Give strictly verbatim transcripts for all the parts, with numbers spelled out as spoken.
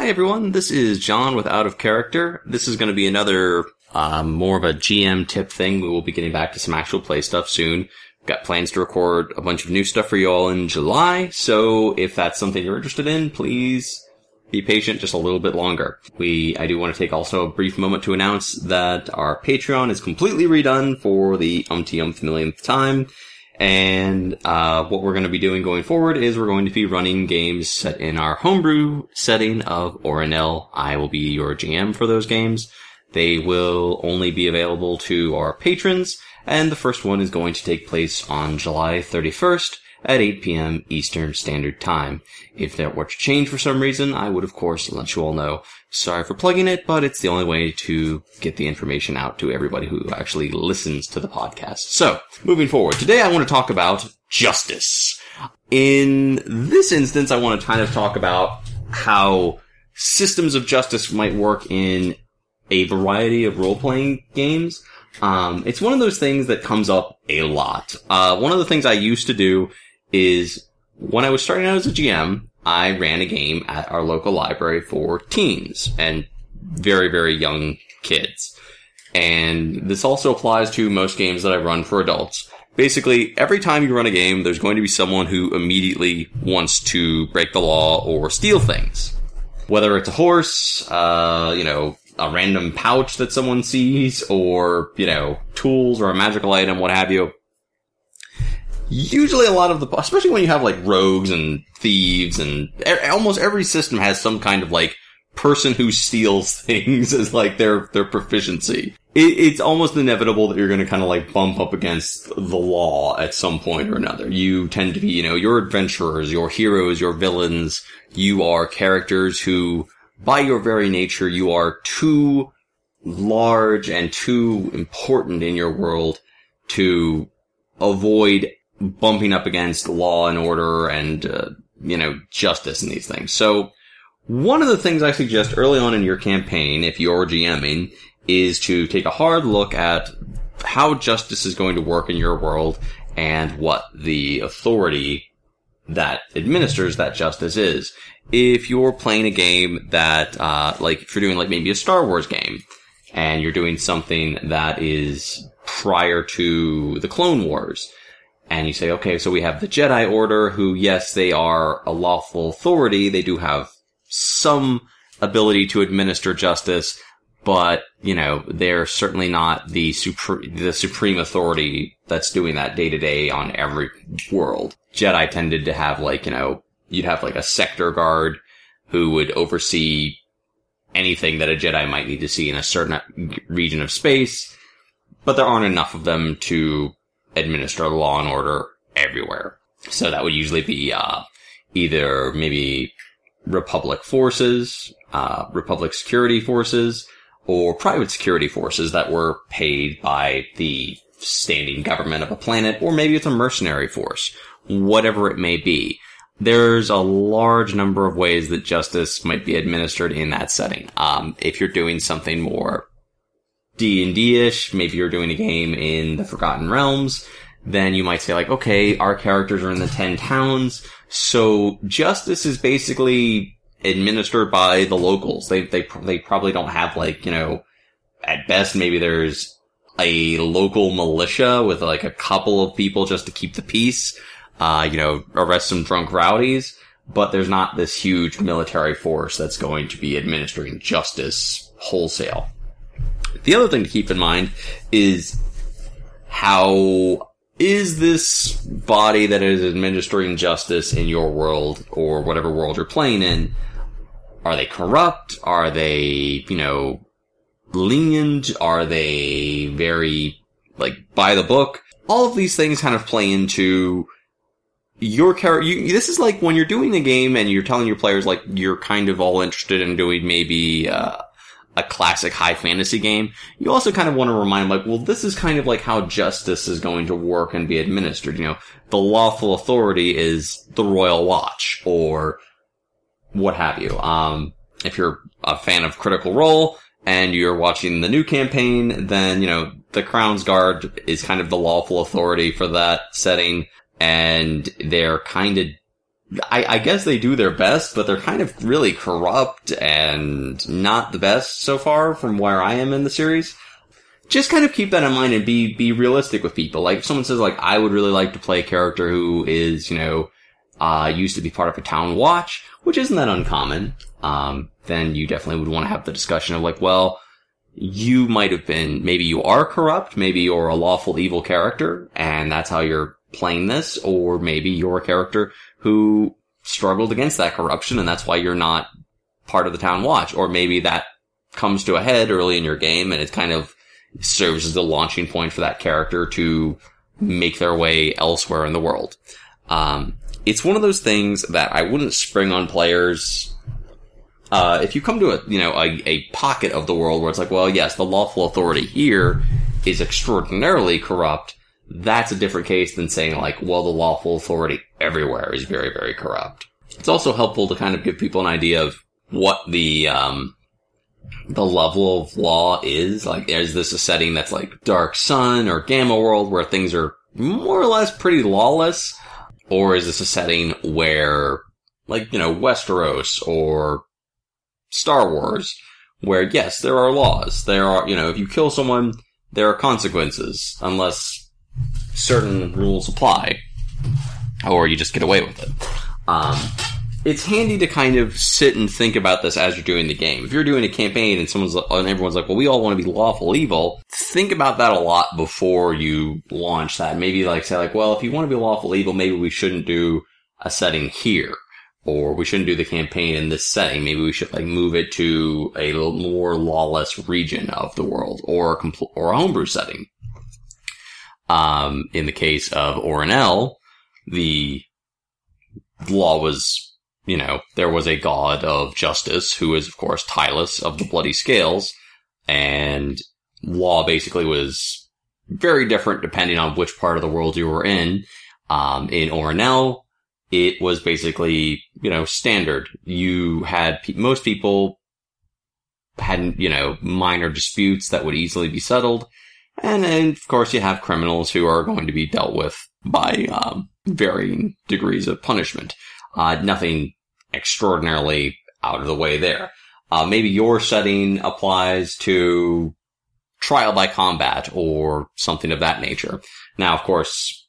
Hi, everyone. This is John with Out of Character. This is going to be another uh, more of a G M tip thing. We will be getting back to some actual play stuff soon. We've got plans to record a bunch of new stuff for you all in July. So if that's something you're interested in, please be patient just a little bit longer. We, I do want to take also a brief moment to announce that our Patreon is completely redone for the umpty-umpth millionth time. And uh what we're going to be doing going forward is we're going to be running games set in our homebrew setting of Oranel. I will be your G M for those games. They will only be available to our patrons, and the first one is going to take place on July thirty-first at eight p.m. Eastern Standard Time. If that were to change for some reason, I would, of course, let you all know. Sorry for plugging it, but it's the only way to get the information out to everybody who actually listens to the podcast. So, moving forward, today I want to talk about justice. In this instance, I want to kind of talk about how systems of justice might work in a variety of role-playing games. Um, it's one of those things that comes up a lot. Uh, one of the things I used to do is when I was starting out as a G M, I ran a game at our local library for teens and very, very young kids. And this also applies to most games that I run for adults. Basically, every time you run a game, there's going to be someone who immediately wants to break the law or steal things. Whether it's a horse, uh, you know, a random pouch that someone sees, or, you know, tools or a magical item, what have you. Usually a lot of the, especially when you have, like, rogues and thieves, and e- almost every system has some kind of, like, person who steals things as, like, their their proficiency. It, it's almost inevitable that you're going to kind of, like, bump up against the law at some point or another. You tend to be, you know, your adventurers, your heroes, your villains. You are characters who, by your very nature, you are too large and too important in your world to avoid bumping up against law and order and, uh, you know, justice and these things. So one of the things I suggest early on in your campaign, if you're GMing, is to take a hard look at how justice is going to work in your world and what the authority that administers that justice is. If you're playing a game that, uh, like, if you're doing, like, maybe a Star Wars game, and you're doing something that is prior to the Clone Wars, and you say, okay, so we have the Jedi Order, who, yes, they are a lawful authority. They do have some ability to administer justice, but, you know, they're certainly not the, supre- the supreme authority that's doing that day-to-day on every world. Jedi tended to have, like, you know, you'd have, like, a sector guard who would oversee anything that a Jedi might need to see in a certain region of space, but there aren't enough of them to administer law and order everywhere. So that would usually be uh either maybe Republic forces, uh Republic security forces, or private security forces that were paid by the standing government of a planet, or maybe it's a mercenary force, whatever it may be. There's a large number of ways that justice might be administered in that setting. Um, if you're doing something more D and D-ish, maybe you're doing a game in the Forgotten Realms, then you might say, like, okay, our characters are in the Ten Towns, so justice is basically administered by the locals. They, they, they probably don't have, like, you know, at best maybe there's a local militia with, like, a couple of people just to keep the peace. Uh, you know, arrest some drunk rowdies, but there's not this huge military force that's going to be administering justice wholesale. The other thing to keep in mind is how is this body that is administering justice in your world or whatever world you're playing in, are they corrupt? Are they, you know, lenient? Are they very, like, by the book? All of these things kind of play into your character. You, this is like when you're doing a game and you're telling your players, like, you're kind of all interested in doing maybe uh, a classic high fantasy game. You also kind of want to remind, like, well, this is kind of like how justice is going to work and be administered. You know, the lawful authority is the Royal Watch or what have you. Um, if you're a fan of Critical Role and you're watching the new campaign, then, you know, the Crown's Guard is kind of the lawful authority for that setting. And they're kind of I, I guess they do their best, but they're kind of really corrupt and not the best so far from where I am in the series. Just kind of keep that in mind and be be realistic with people. Like, if someone says, like, I would really like to play a character who is, you know, uh used to be part of a town watch, which isn't that uncommon, um, then you definitely would want to have the discussion of, like, well, you might have been, maybe you are corrupt, maybe you're a lawful evil character, and that's how you're playing this, or maybe you're a character who struggled against that corruption, and that's why you're not part of the town watch. Or maybe that comes to a head early in your game, and it kind of serves as the launching point for that character to make their way elsewhere in the world. Um, it's one of those things that I wouldn't spring on players. Uh, if you come to a, you know, a, a pocket of the world where it's like, well, yes, the lawful authority here is extraordinarily corrupt, that's a different case than saying, like, well, the lawful authority everywhere is very, very corrupt. It's also helpful to kind of give people an idea of what the um the level of law is. Like, is this a setting that's like Dark Sun or Gamma World where things are more or less pretty lawless? Or is this a setting where, like, you know, Westeros or Star Wars, where, yes, there are laws. There are, you know, if you kill someone, there are consequences, unless certain rules apply, or you just get away with it. Um, it's handy to kind of sit and think about this as you're doing the game. If you're doing a campaign and someone's and everyone's like, well, we all want to be lawful evil, think about that a lot before you launch that. Maybe, like, say, like, well, if you want to be lawful evil, maybe we shouldn't do a setting here, or we shouldn't do the campaign in this setting. Maybe we should, like, move it to a more lawless region of the world, or a compl- or a homebrew setting. Um, in the case of Oranel, the law was, you know, there was a god of justice who is, of course, Tylus of the Bloody Scales, and law basically was very different depending on which part of the world you were in. Um, in Oranel, it was basically, you know, standard. You had, pe- most people had, you know, minor disputes that would easily be settled. And, and, of course, you have criminals who are going to be dealt with by um, varying degrees of punishment. Uh, nothing extraordinarily out of the way there. Uh, maybe your setting applies to trial by combat or something of that nature. Now, of course,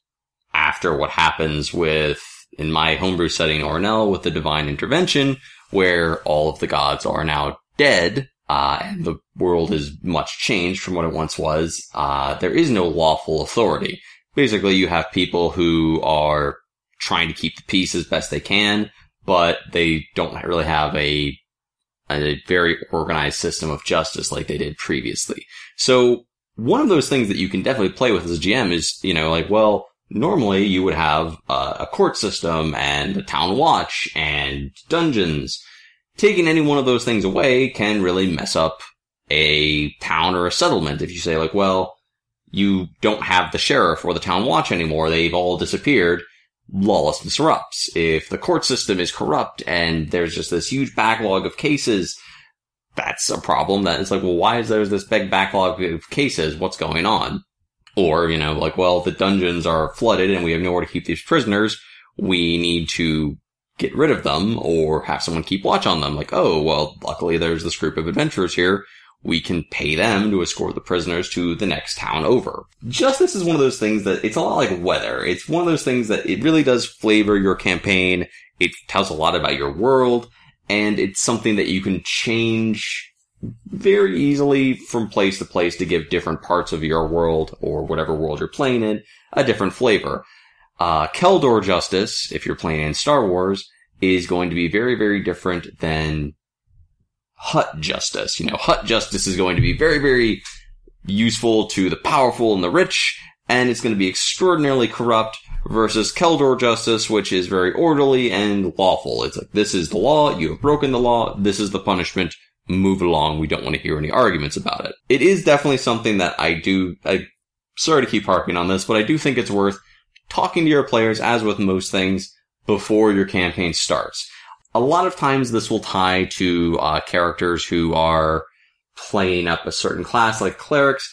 after what happens with, in my homebrew setting, Oranel, with the Divine Intervention, where all of the gods are now dead, Uh, and the world is much changed from what it once was. Uh, there is no lawful authority. Basically, you have people who are trying to keep the peace as best they can, but they don't really have a, a very organized system of justice like they did previously. So one of those things that you can definitely play with as a G M is, you know, like, well, normally you would have uh, a court system and a town watch and dungeons. Taking any one of those things away can really mess up a town or a settlement. If you say, like, well, you don't have the sheriff or the town watch anymore, they've all disappeared, lawlessness erupts. If the court system is corrupt and there's just this huge backlog of cases, that's a problem. That it's like, well, why is there this big backlog of cases? What's going on? Or, you know, like, well, the dungeons are flooded and we have nowhere to keep these prisoners. We need to get rid of them or have someone keep watch on them. Like, oh, well, luckily there's this group of adventurers here. We can pay them to escort the prisoners to the next town over. Justice is one of those things that it's a lot like weather. It's one of those things that it really does flavor your campaign. It tells a lot about your world, and it's something that you can change very easily from place to place to give different parts of your world or whatever world you're playing in a different flavor. Uh, Keldor justice, if you're playing in Star Wars, is going to be very, very different than Hutt justice. You know, Hutt justice is going to be very, very useful to the powerful and the rich, and it's going to be extraordinarily corrupt, versus Keldor justice, which is very orderly and lawful. It's like, this is the law, you have broken the law, this is the punishment, move along, we don't want to hear any arguments about it. It is definitely something that I do, I, sorry to keep harping on this, but I do think it's worth talking to your players, as with most things, before your campaign starts. A lot of times this will tie to uh, characters who are playing up a certain class, like clerics.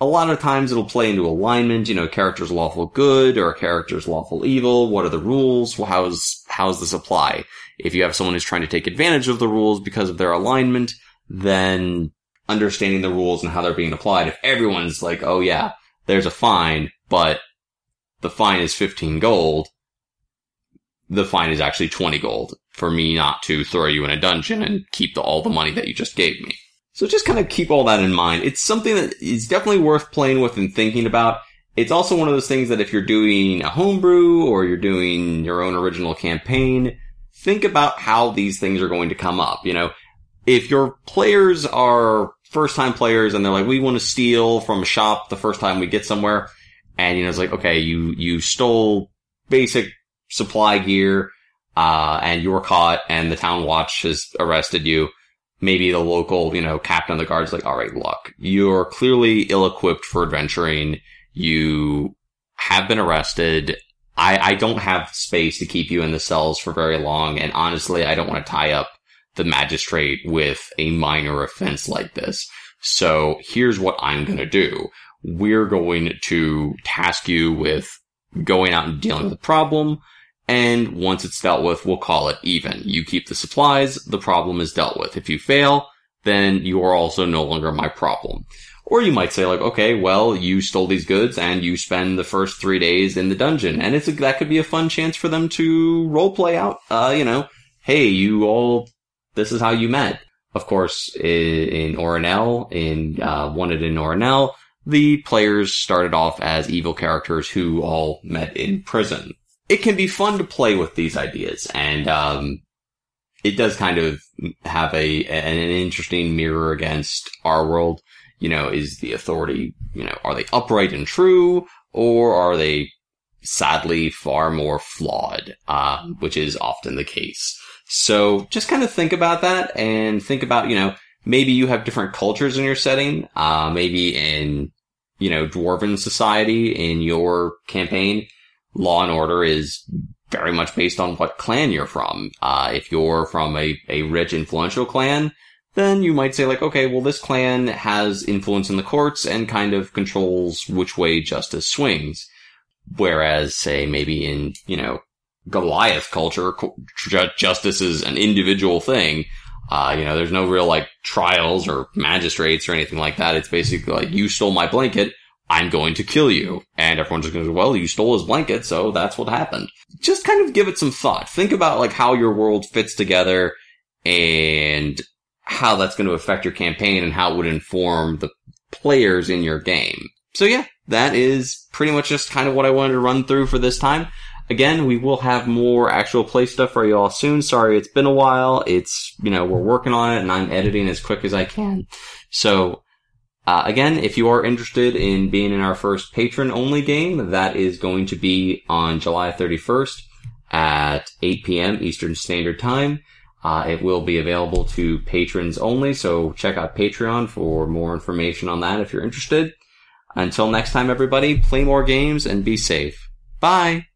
A lot of times it'll play into alignment, you know, character's lawful good or character's lawful evil. What are the rules? How's how's this apply? If you have someone who's trying to take advantage of the rules because of their alignment, then understanding the rules and how they're being applied. If everyone's like, oh yeah, there's a fine, but the fine is fifteen gold, the fine is actually twenty gold for me not to throw you in a dungeon and keep the, all the money that you just gave me. So just kind of keep all that in mind. It's something that is definitely worth playing with and thinking about. It's also one of those things that if you're doing a homebrew or you're doing your own original campaign, think about how these things are going to come up. You know, if your players are first-time players and they're like, we want to steal from a shop the first time we get somewhere, and, you know, it's like, okay, you, you stole basic supply gear, uh, and you were caught, and the town watch has arrested you. Maybe the local, you know, captain of the guard's like, all right, look, you're clearly ill-equipped for adventuring. You have been arrested. I, I don't have space to keep you in the cells for very long, and honestly, I don't want to tie up the magistrate with a minor offense like this. So here's what I'm going to do. We're going to task you with going out and dealing with the problem, and once it's dealt with, we'll call it even. You keep the supplies, the problem is dealt with. If you fail, then you are also no longer my problem. Or you might say, like, okay, well, you stole these goods and you spend the first three days in the dungeon. And it's a, that could be a fun chance for them to roleplay out, uh, you know, hey, you all, this is how you met. Of course, in, in Oranel, in uh, Wanted in Oranel, the players started off as evil characters who all met in prison. It can be fun to play with these ideas, and um, it does kind of have a an interesting mirror against our world. You know, is the authority, you know, are they upright and true, or are they sadly far more flawed, uh, which is often the case. So just kind of think about that and think about, you know, maybe you have different cultures in your setting, uh, maybe in, you know, Dwarven society in your campaign, law and order is very much based on what clan you're from. Uh, if you're from a, a rich, influential clan, then you might say, like, okay, well, this clan has influence in the courts and kind of controls which way justice swings. Whereas, say, maybe in, you know, Goliath culture, justice is an individual thing. Uh, you know, there's no real, like, trials or magistrates or anything like that. It's basically like, you stole my blanket, I'm going to kill you. And everyone's just going to go, well, you stole his blanket, so that's what happened. Just kind of give it some thought. Think about, like, how your world fits together and how that's going to affect your campaign and how it would inform the players in your game. So yeah, that is pretty much just kind of what I wanted to run through for this time. Again, we will have more actual play stuff for y'all soon. Sorry, it's been a while. It's, you know, we're working on it and I'm editing as quick as I can. So, uh, again, if you are interested in being in our first patron only game, that is going to be on July thirty-first at eight p.m. Eastern Standard Time. Uh, it will be available to patrons only, so check out Patreon for more information on that if you're interested. Until next time, everybody, play more games and be safe. Bye!